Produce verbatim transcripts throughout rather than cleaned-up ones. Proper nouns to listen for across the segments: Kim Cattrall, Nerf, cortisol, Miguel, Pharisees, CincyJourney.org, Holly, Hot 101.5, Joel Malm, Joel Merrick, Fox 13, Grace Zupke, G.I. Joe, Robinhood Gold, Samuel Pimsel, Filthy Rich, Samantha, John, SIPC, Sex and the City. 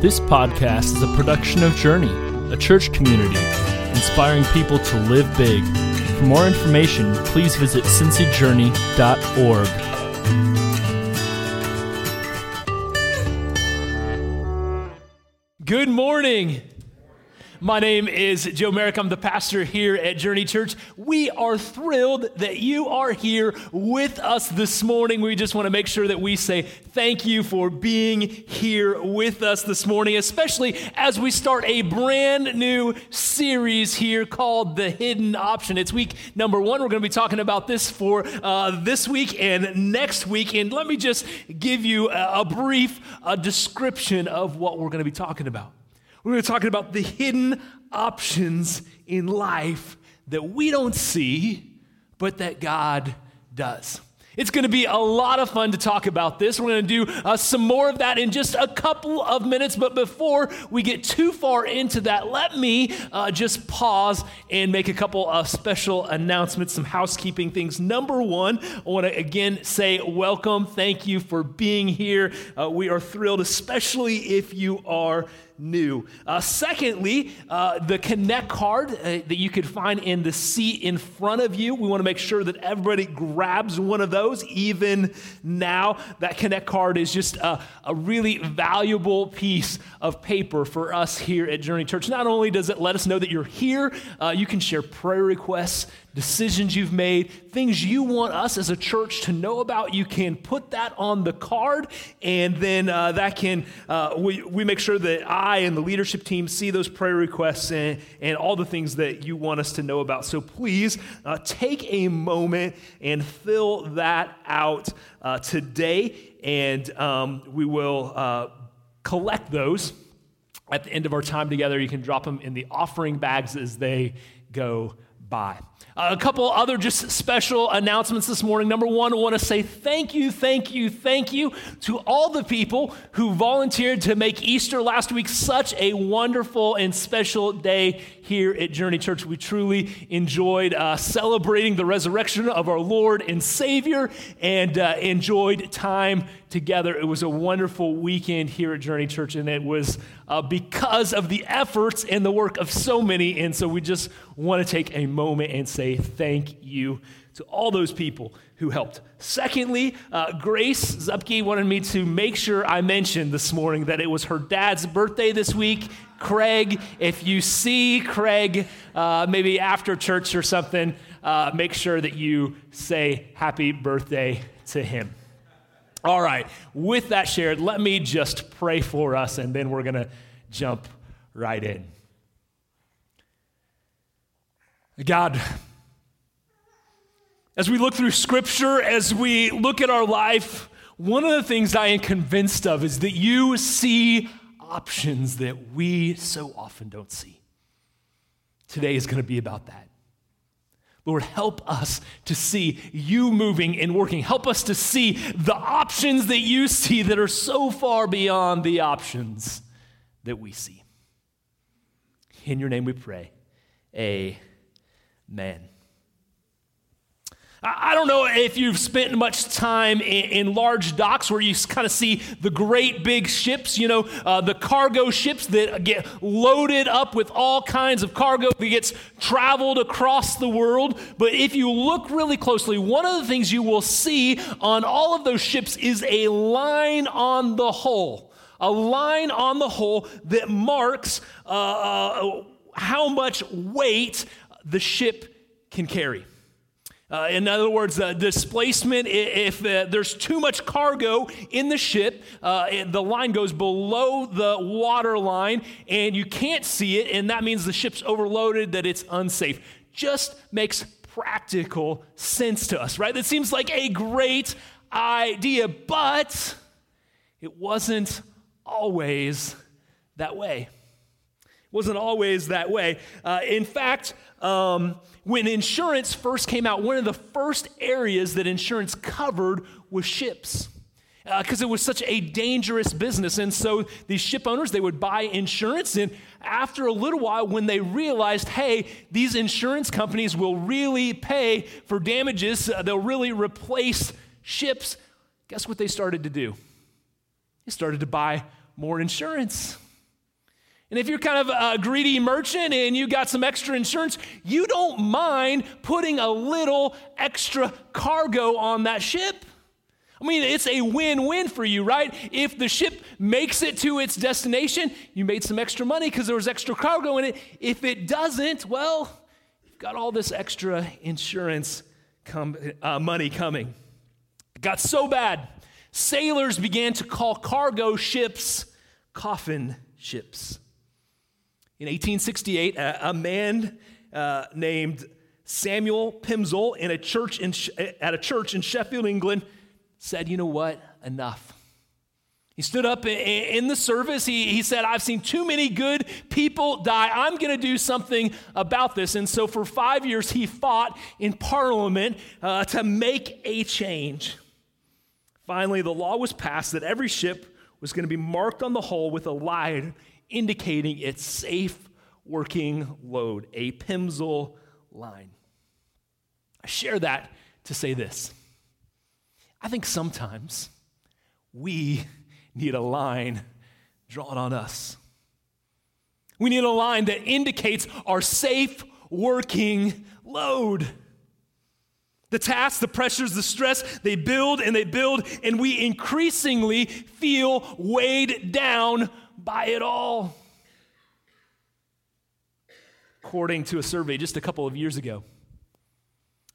This podcast is a production of Journey, a church community, inspiring people to live big. For more information, please visit Cincy Journey dot org. Good morning. My name is Joel Merrick. I'm the pastor here at Journey Church. We are thrilled that you are here with us this morning. We just want to make sure that we say thank you for being here with us this morning, especially as we start a brand new series here called The Hidden Option. It's week number one. We're going to be talking about this for uh, this week and next week. And let me just give you a, a brief a description of what we're going to be talking about. We're going to be talking about the hidden options in life that we don't see, but that God does. It's going to be a lot of fun to talk about this. We're going to do uh, some more of that in just a couple of minutes. But before we get too far into that, let me uh, just pause and make a couple of special announcements, some housekeeping things. Number one, I want to again say welcome. Thank you for being here. Uh, we are thrilled, especially if you are new. Uh, secondly, uh, the Connect card uh, that you could find in the seat in front of you. We want to make sure that everybody grabs one of those, even now. That Connect card is just a, a really valuable piece of paper for us here at Journey Church. Not only does it let us know that you're here, uh, you can share prayer requests, decisions you've made, things you want us as a church to know about. You can put that on the card, and then uh, that can, uh, we, we make sure that I and the leadership team see those prayer requests and, and all the things that you want us to know about. So please uh, take a moment and fill that out uh, today, and um, we will uh, collect those at the end of our time together. You can drop them in the offering bags as they go by. Uh, a couple other just special announcements this morning. Number one, I want to say thank you, thank you, thank you to all the people who volunteered to make Easter last week such a wonderful and special day here at Journey Church. We truly enjoyed uh, celebrating the resurrection of our Lord and Savior and uh, enjoyed time together. It was a wonderful weekend here at Journey Church, and it was uh, because of the efforts and the work of so many, and so we just want to take a moment and say thank you to all those people who helped. Secondly, uh, Grace Zupke wanted me to make sure I mentioned this morning that it was her dad's birthday this week. Craig, if you see Craig uh, maybe after church or something, uh, make sure that you say happy birthday to him. All right, with that shared, let me just pray for us, and then we're going to jump right in. God, as we look through Scripture, as we look at our life, one of the things I am convinced of is that you see options that we so often don't see. Today is going to be about that. Lord, help us to see you moving and working. Help us to see the options that you see that are so far beyond the options that we see. In your name we pray. Amen. I don't know if you've spent much time in, in large docks where you kind of see the great big ships, you know, uh, the cargo ships that get loaded up with all kinds of cargo that gets traveled across the world. But if you look really closely, one of the things you will see on all of those ships is a line on the hull, a line on the hull that marks uh, how much weight the ship can carry. Uh, in other words, uh, displacement, if uh, there's too much cargo in the ship, uh, the line goes below the water line, and you can't see it, and that means the ship's overloaded, that it's unsafe. Just makes practical sense to us, right? That seems like a great idea, but it wasn't always that way. It wasn't always that way. Uh, in fact, Um, when insurance first came out, one of the first areas that insurance covered was ships, because uh, it was such a dangerous business. And so these ship owners, they would buy insurance, and after a little while, when they realized, hey, these insurance companies will really pay for damages, uh, they'll really replace ships, guess what they started to do? They started to buy more insurance. And if you're kind of a greedy merchant and you got some extra insurance, you don't mind putting a little extra cargo on that ship. I mean, it's a win-win for you, right? If the ship makes it to its destination, you made some extra money because there was extra cargo in it. If it doesn't, well, you've got all this extra insurance com- uh, money coming. It got so bad, sailors began to call cargo ships coffin ships. In eighteen sixty-eight, a, a man uh, named Samuel Pimsel in a church in, at a church in Sheffield, England, said, you know what, enough. He stood up in, in the service. He, he said, I've seen too many good people die. I'm going to do something about this. And so for five years, he fought in Parliament uh, to make a change. Finally, the law was passed that every ship was going to be marked on the hull with a line indicating its safe working load, a Pimsel line. I share that to say this. I think sometimes we need a line drawn on us. We need a line that indicates our safe working load. The tasks, the pressures, the stress, they build and they build, and we increasingly feel weighed down by it all. According to a survey just a couple of years ago,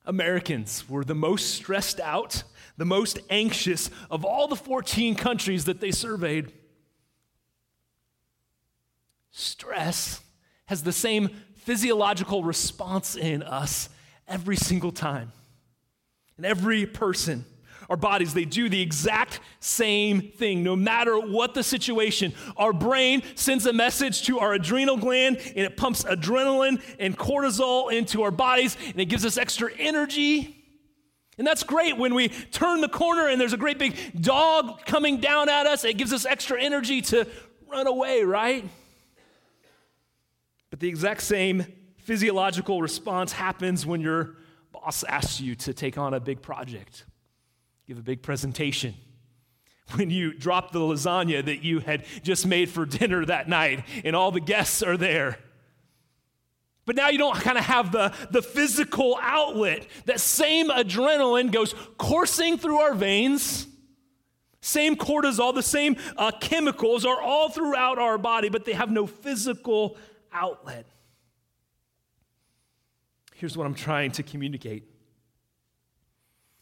Americans were the most stressed out, the most anxious of all the fourteen countries that they surveyed. Stress has the same physiological response in us every single time. In every person, our bodies, they do the exact same thing. No matter what the situation, our brain sends a message to our adrenal gland, and it pumps adrenaline and cortisol into our bodies, and it gives us extra energy. And that's great when we turn the corner and there's a great big dog coming down at us. It gives us extra energy to run away, right? But the exact same physiological response happens when your boss asks you to take on a big project, give a big presentation, when you drop the lasagna that you had just made for dinner that night and all the guests are there. But now you don't kind of have the, the physical outlet. That same adrenaline goes coursing through our veins. Same cortisol, the same uh, chemicals are all throughout our body, but they have no physical outlet. Here's what I'm trying to communicate.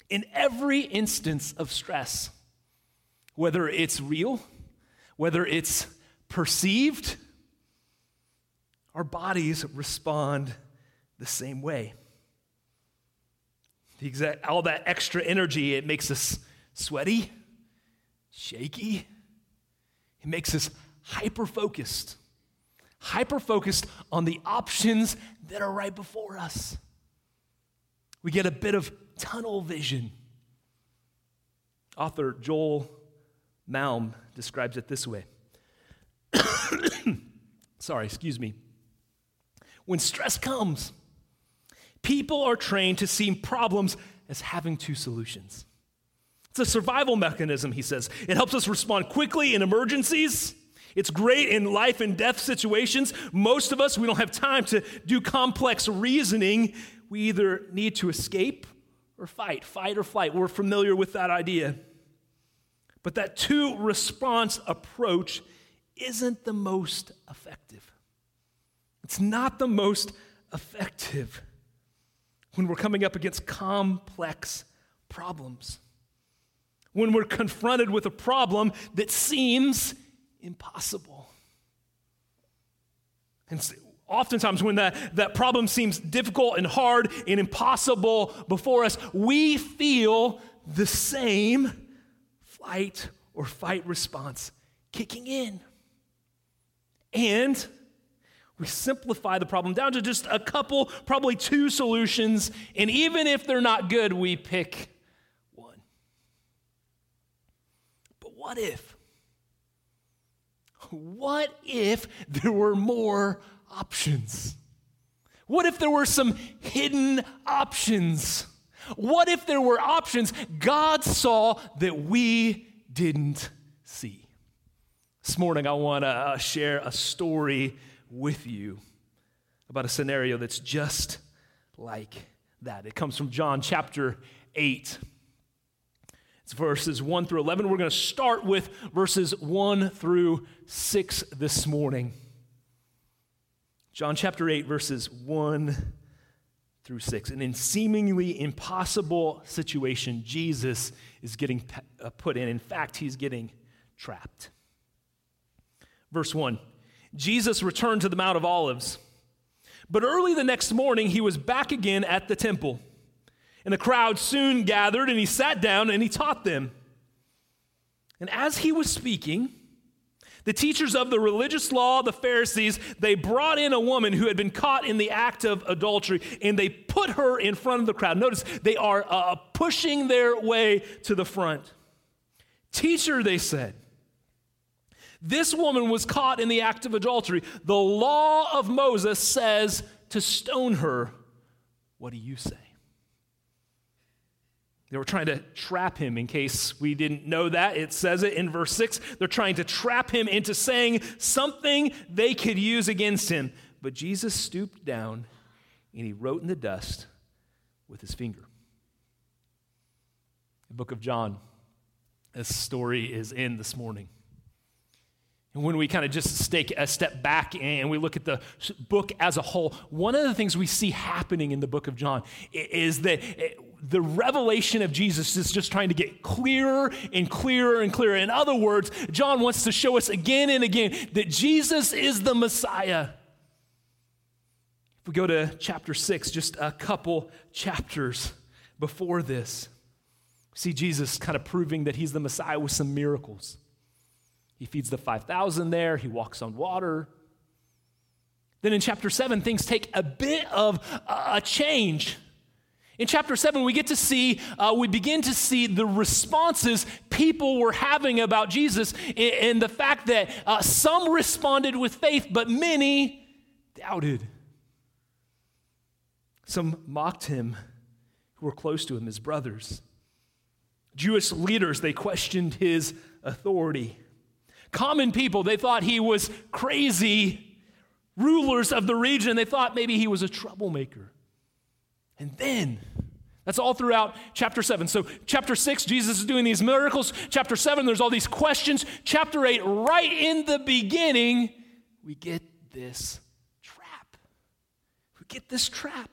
In every instance of stress, whether it's real, whether it's perceived, our bodies respond the same way. The exact, all that extra energy, it makes us sweaty, shaky. It makes us hyper-focused, hyper-focused on the options that are right before us. We get a bit of tunnel vision. Author Joel Malm describes it this way. Sorry, excuse me. When stress comes, people are trained to see problems as having two solutions. It's a survival mechanism, he says. It helps us respond quickly in emergencies. It's great in life and death situations. Most of us, we don't have time to do complex reasoning. We either need to escape or fight, fight or flight. We're familiar with that idea. But that two-response approach isn't the most effective. It's not the most effective when we're coming up against complex problems, when we're confronted with a problem that seems impossible. And oftentimes when that, that problem seems difficult and hard and impossible before us, we feel the same flight or fight response kicking in. And we simplify the problem down to just a couple, probably two solutions, and even if they're not good, we pick one. But what if? What if there were more options? What if there were some hidden options? What if there were options God saw that we didn't see? This morning, I want to share a story with you about a scenario that's just like that. It comes from John chapter eight. It's verses one through eleven. We're going to start with verses one through six this morning. John chapter eight, verses one through six. And in seemingly impossible situation, Jesus is getting put in. In fact, he's getting trapped. Verse one, Jesus returned to the Mount of Olives, but early the next morning he was back again at the temple, and the crowd soon gathered, and he sat down and he taught them. And as he was speaking, the teachers of the religious law, the Pharisees, they brought in a woman who had been caught in the act of adultery, and they put her in front of the crowd. Notice, they are uh, pushing their way to the front. Teacher, they said, this woman was caught in the act of adultery. The law of Moses says to stone her. What do you say? They were trying to trap him. In case we didn't know that, it says it in verse six. They're trying to trap him into saying something they could use against him. But Jesus stooped down and he wrote in the dust with his finger. The book of John, this story is in this morning. And when we kind of just take a step back and we look at the book as a whole, one of the things we see happening in the book of John is that the revelation of Jesus is just trying to get clearer and clearer and clearer. In other words, John wants to show us again and again that Jesus is the Messiah. If we go to chapter six, just a couple chapters before this, we see Jesus kind of proving that he's the Messiah with some miracles. He feeds the five thousand there. He walks on water. Then in chapter seven, things take a bit of a change. In chapter seven, we get to see, uh, we begin to see the responses people were having about Jesus and the fact that uh, some responded with faith, but many doubted. Some mocked him who were close to him, his brothers. Jewish leaders, they questioned his authority. Common people, they thought he was crazy. Rulers of the region, they thought maybe he was a troublemaker. And then, that's all throughout chapter seven. So chapter six, Jesus is doing these miracles. Chapter seven, there's all these questions. Chapter eight, right in the beginning, we get this trap. We get this trap.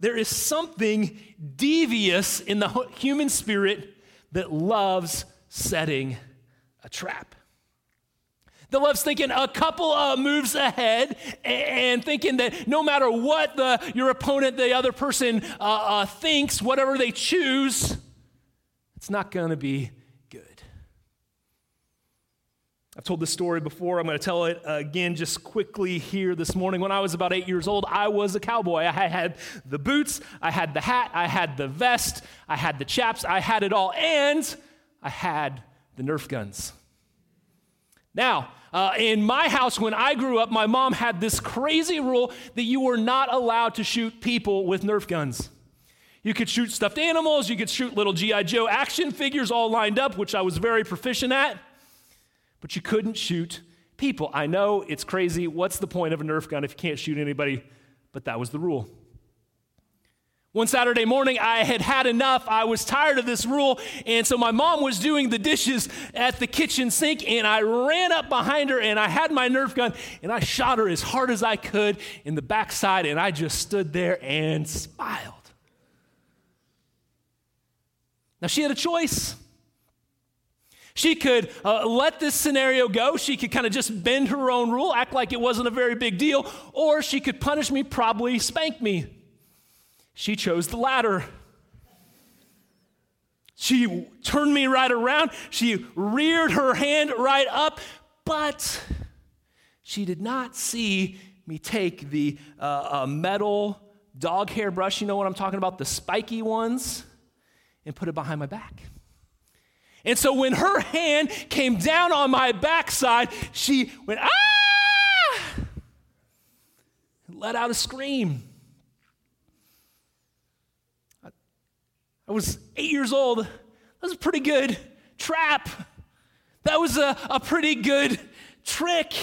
There is something devious in the human spirit that loves setting a trap. The love's thinking a couple of moves ahead and thinking that no matter what the your opponent, the other person uh, uh, thinks, whatever they choose, it's not going to be good. I've told this story before. I'm going to tell it again just quickly here this morning. When I was about eight years old, I was a cowboy. I had the boots. I had the hat. I had the vest. I had the chaps. I had it all. And I had the Nerf guns. Now, uh, in my house when I grew up, my mom had this crazy rule that you were not allowed to shoot people with Nerf guns. You could shoot stuffed animals, you could shoot little G I Joe action figures all lined up, which I was very proficient at, but you couldn't shoot people. I know, it's crazy. What's the point of a Nerf gun if you can't shoot anybody? But that was the rule. One Saturday morning, I had had enough. I was tired of this rule, and so my mom was doing the dishes at the kitchen sink, and I ran up behind her, and I had my Nerf gun, and I shot her as hard as I could in the backside, and I just stood there and smiled. Now, she had a choice. She could uh, let this scenario go. She could kind of just bend her own rule, act like it wasn't a very big deal, or she could punish me, probably spank me. She chose the latter. She turned me right around. She reared her hand right up, but she did not see me take the uh, uh, metal dog hair brush, you know what I'm talking about, the spiky ones, and put it behind my back. And so when her hand came down on my backside, she went, ah! And let out a scream. I was eight years old. That was a pretty good trap. That was a, a pretty good trick.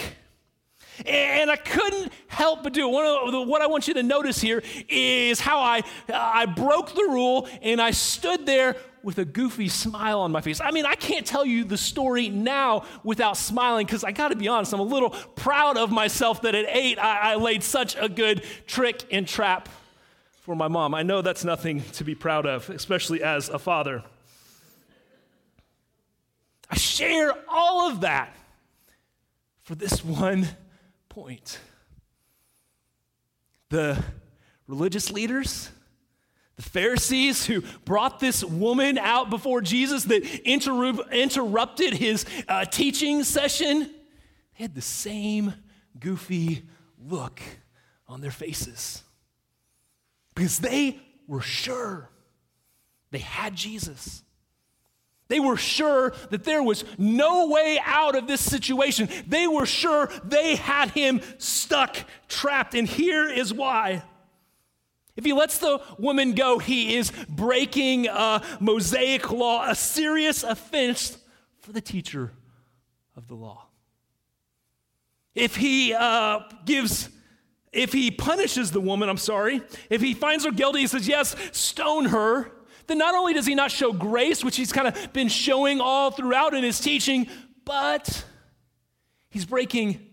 And I couldn't help but do it. One of the, what I want you to notice here is how I I broke the rule and I stood there with a goofy smile on my face. I mean, I can't tell you the story now without smiling because I got to be honest, I'm a little proud of myself that at eight I, I laid such a good trick and trap for my mom. I know that's nothing to be proud of, especially as a father. I share all of that for this one point. The religious leaders, the Pharisees who brought this woman out before Jesus that interu- interrupted his uh, teaching session, they had the same goofy look on their faces because they were sure they had Jesus. They were sure that there was no way out of this situation. They were sure they had him stuck, trapped, and here is why. If he lets the woman go, he is breaking a Mosaic law, a serious offense for the teacher of the law. If he uh, gives... If he punishes the woman, I'm sorry, if he finds her guilty, he says, yes, stone her, then not only does he not show grace, which he's kind of been showing all throughout in his teaching, but he's breaking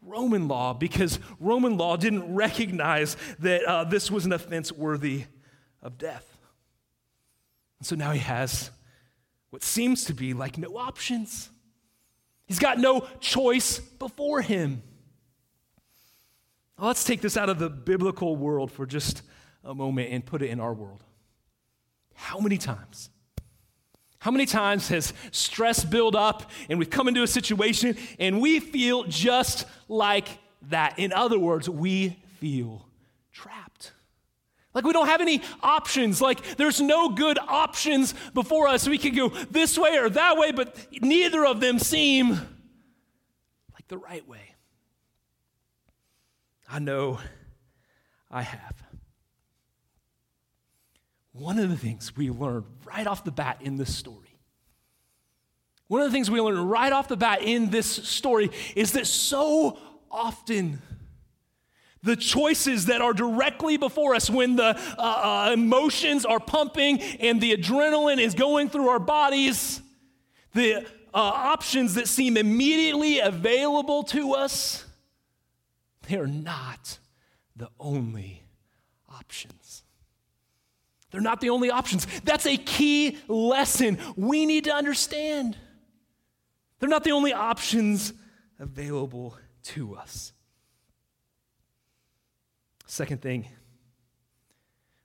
Roman law because Roman law didn't recognize that uh, this was an offense worthy of death. And so now he has what seems to be like no options. He's got no choice before him. Let's take this out of the biblical world for just a moment and put it in our world. How many times? How many times has stress built up and we've come into a situation and we feel just like that? In other words, we feel trapped. Like we don't have any options. Like there's no good options before us. We can go this way or that way, but neither of them seem like the right way. I know I have. One of the things we learned right off the bat in this story, one of the things we learned right off the bat in this story is that so often the choices that are directly before us when the uh, uh, emotions are pumping and the adrenaline is going through our bodies, the uh, options that seem immediately available to us, they're not the only options. They're not the only options. That's a key lesson we need to understand. They're not the only options available to us. Second thing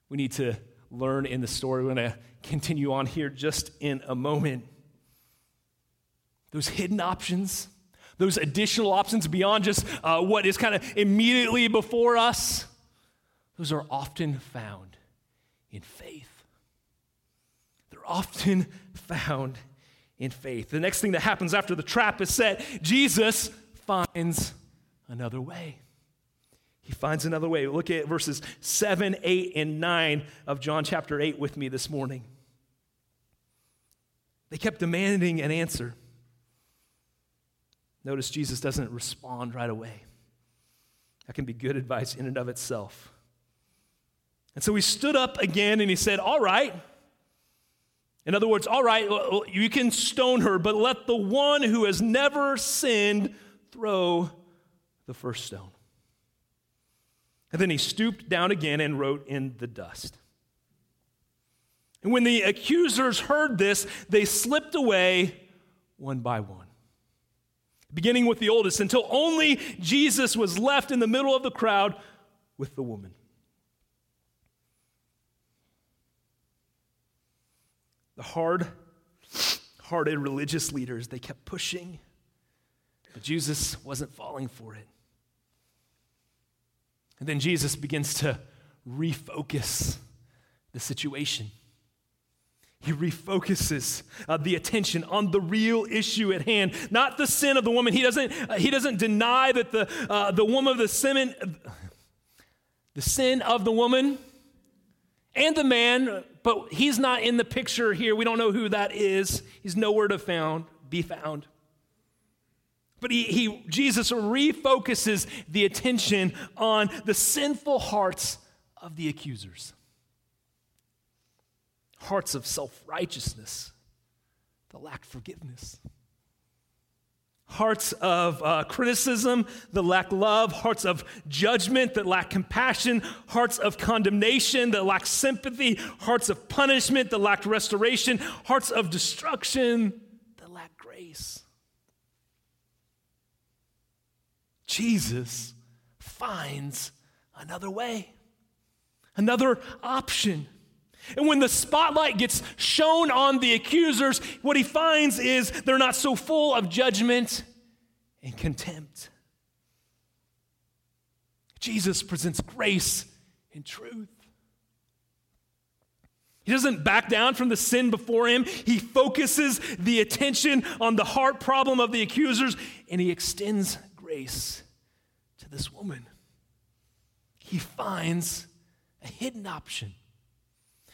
we need to learn in the story, we're going to continue on here just in a moment. Those hidden options, those additional options beyond just uh, what is kind of immediately before us, those are often found in faith. They're often found in faith. The next thing that happens after the trap is set, Jesus finds another way. He finds another way. Look at verses seven, eight, and nine of John chapter eight with me this morning. They kept demanding an answer. Notice Jesus doesn't respond right away. That can be good advice in and of itself. And so he stood up again and he said, all right. In other words, all right, you can stone her, but let the one who has never sinned throw the first stone. And then he stooped down again and wrote in the dust. And when the accusers heard this, they slipped away one by one, beginning with the oldest, until only Jesus was left in the middle of the crowd with the woman. The hard-hearted religious leaders, they kept pushing, but Jesus wasn't falling for it. And then Jesus begins to refocus the situation. He refocuses uh, the attention on the real issue at hand, not the sin of the woman. He doesn't. Uh, he doesn't deny that the uh, the woman of the sin, the sin of the woman, and the man. But he's not in the picture here. We don't know who that is. He's nowhere to found be found. But he, he Jesus refocuses the attention on the sinful hearts of the accusers. Hearts of self-righteousness, the lack of forgiveness. Hearts of uh, criticism that lack love, hearts of judgment that lack compassion, hearts of condemnation that lack sympathy, hearts of punishment that lack restoration, hearts of destruction that lack grace. Jesus finds another way, another option. And when the spotlight gets shown on the accusers, what he finds is they're not so full of judgment and contempt. Jesus presents grace and truth. He doesn't back down from the sin before him. He focuses the attention on the heart problem of the accusers, and he extends grace to this woman. He finds a hidden option.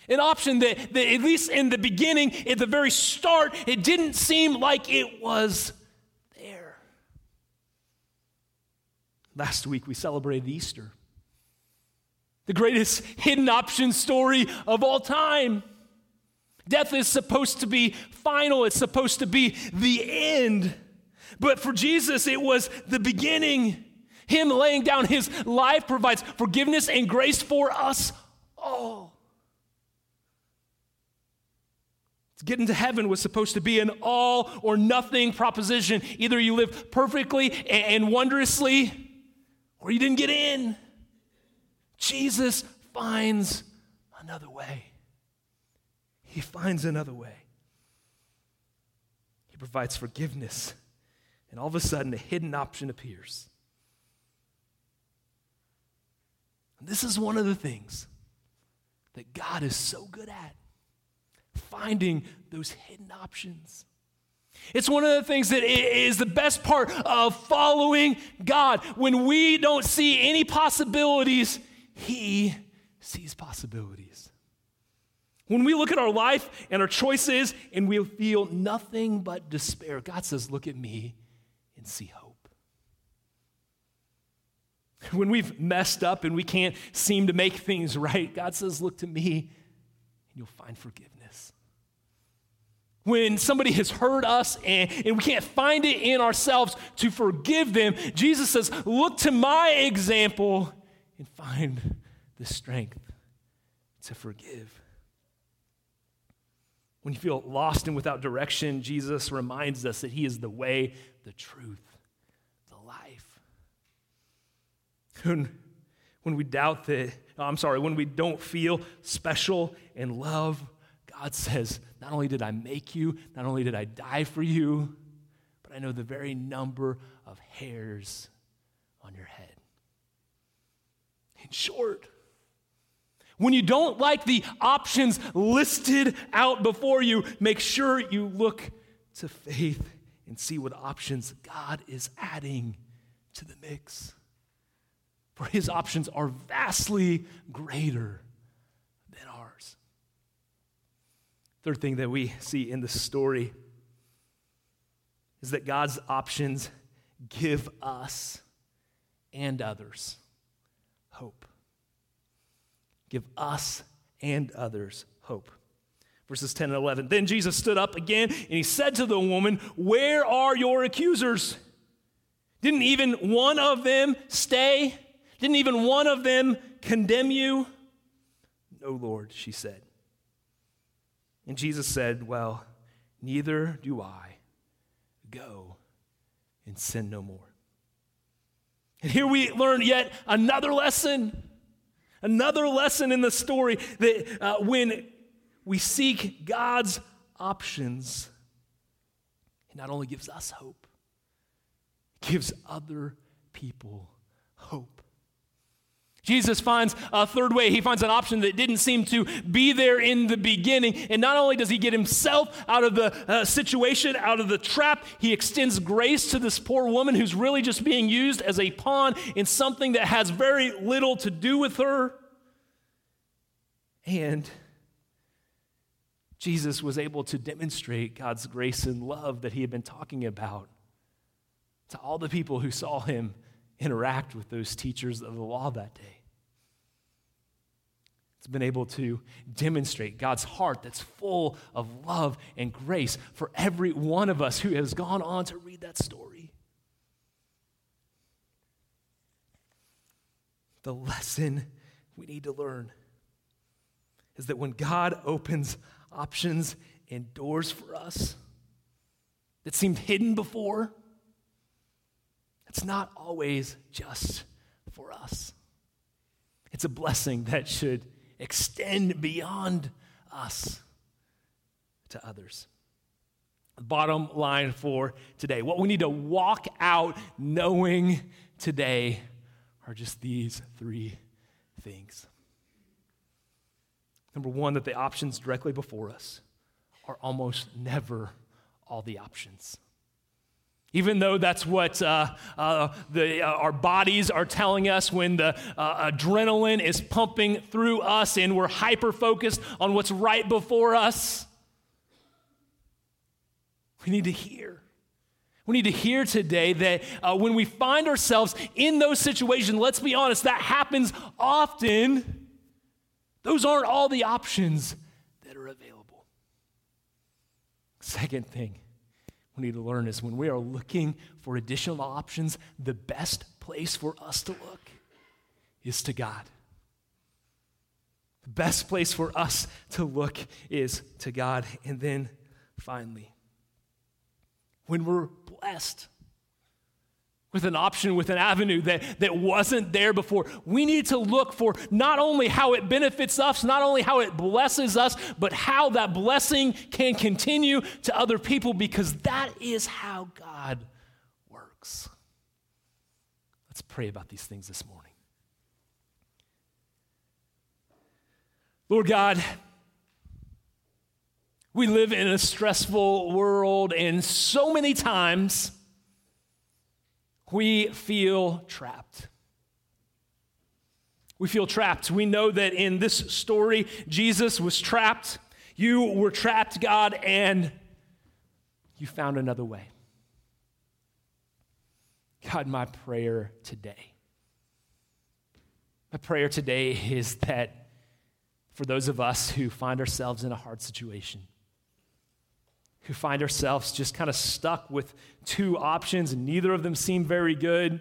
An option that, that, at least in the beginning, at the very start, it didn't seem like it was there. Last week, we celebrated Easter, the greatest hidden option story of all time. Death is supposed to be final. It's supposed to be the end. But for Jesus, it was the beginning. Him laying down his life provides forgiveness and grace for us all. Getting to heaven was supposed to be an all or nothing proposition. Either you live perfectly and wondrously, or you didn't get in. Jesus finds another way. He finds another way. He provides forgiveness, and all of a sudden, a hidden option appears. And this is one of the things that God is so good at. Finding those hidden options. It's one of the things that is the best part of following God. When we don't see any possibilities, he sees possibilities. When we look at our life and our choices and we feel nothing but despair, God says, look at me and see hope. When we've messed up and we can't seem to make things right, God says, look to me and you'll find forgiveness. When somebody has hurt us and, and we can't find it in ourselves to forgive them, Jesus says, look to my example and find the strength to forgive. When you feel lost and without direction, Jesus reminds us that he is the way, the truth, the life. When, when we doubt that, I'm sorry, when we don't feel special and loved, God says, not only did I make you, not only did I die for you, but I know the very number of hairs on your head. In short, when you don't like the options listed out before you, make sure you look to faith and see what options God is adding to the mix. For his options are vastly greater than ours. Third thing that we see in this story is that God's options give us and others hope. Give us and others hope. Verses ten and eleven, then Jesus stood up again, and he said to the woman, where are your accusers? Didn't even one of them stay? Didn't even one of them condemn you? No, Lord, she said. And Jesus said, well, neither do I. Go and sin no more. And here we learn yet another lesson, another lesson in the story that uh, when we seek God's options, it not only gives us hope, it gives other people hope. Jesus finds a third way. He finds an option that didn't seem to be there in the beginning. And not only does he get himself out of the uh, situation, out of the trap, he extends grace to this poor woman who's really just being used as a pawn in something that has very little to do with her. And Jesus was able to demonstrate God's grace and love that he had been talking about to all the people who saw him interact with those teachers of the law that day. It's been able to demonstrate God's heart that's full of love and grace for every one of us who has gone on to read that story. The lesson we need to learn is that when God opens options and doors for us that seemed hidden before, it's not always just for us. It's a blessing that should extend beyond us to others. Bottom line for today, what we need to walk out knowing today are just these three things. Number one, that the options directly before us are almost never all the options. Even though that's what uh, uh, the, uh, our bodies are telling us when the uh, adrenaline is pumping through us and we're hyper-focused on what's right before us, we need to hear. We need to hear today that uh, when we find ourselves in those situations, let's be honest, that happens often. Those aren't all the options that are available. Second thing we need to learn is when we are looking for additional options, the best place for us to look is to God. The best place for us to look is to God. And then finally, when we're blessed with an option, with an avenue that, that wasn't there before, we need to look for not only how it benefits us, not only how it blesses us, but how that blessing can continue to other people, because that is how God works. Let's pray about these things this morning. Lord God, we live in a stressful world, and so many times we feel trapped. We feel trapped. We know that in this story, Jesus was trapped. You were trapped, God, and you found another way. God, my prayer today, my prayer today is that for those of us who find ourselves in a hard situation, who find ourselves just kind of stuck with two options and neither of them seem very good,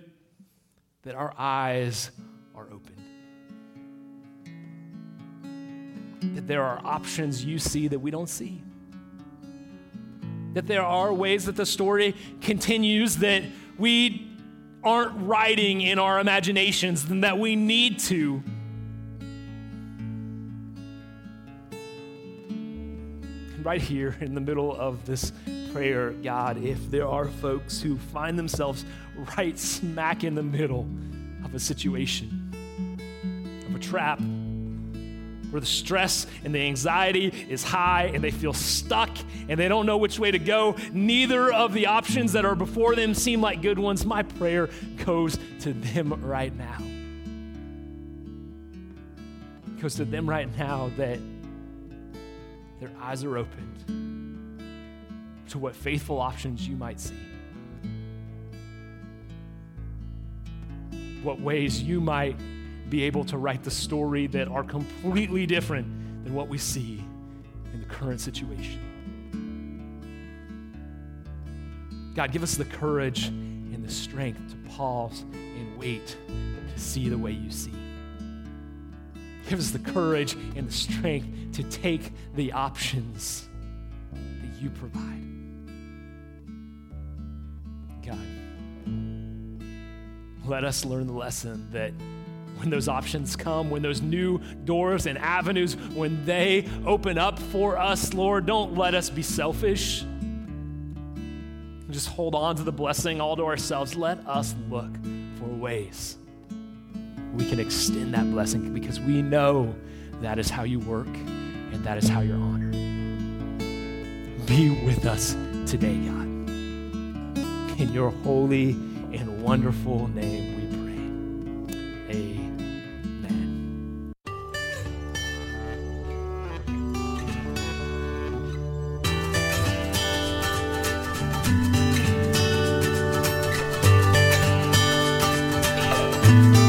that our eyes are opened. That there are options you see that we don't see. That there are ways that the story continues that we aren't writing in our imaginations and that we need to. Right here in the middle of this prayer, God, if there are folks who find themselves right smack in the middle of a situation, of a trap, where the stress and the anxiety is high and they feel stuck and they don't know which way to go, neither of the options that are before them seem like good ones, my prayer goes to them right now. It goes to them right now that their eyes are opened to what faithful options you might see, what ways you might be able to write the story that are completely different than what we see in the current situation. God, give us the courage and the strength to pause and wait to see the way you see. Give us the courage and the strength to take the options that you provide. God, let us learn the lesson that when those options come, when those new doors and avenues, when they open up for us, Lord, don't let us be selfish. Just hold on to the blessing all to ourselves. Let us look for ways we can extend that blessing, because we know that is how you work and that is how you're honored. Be with us today, God. In your holy and wonderful name we pray. Amen. Amen.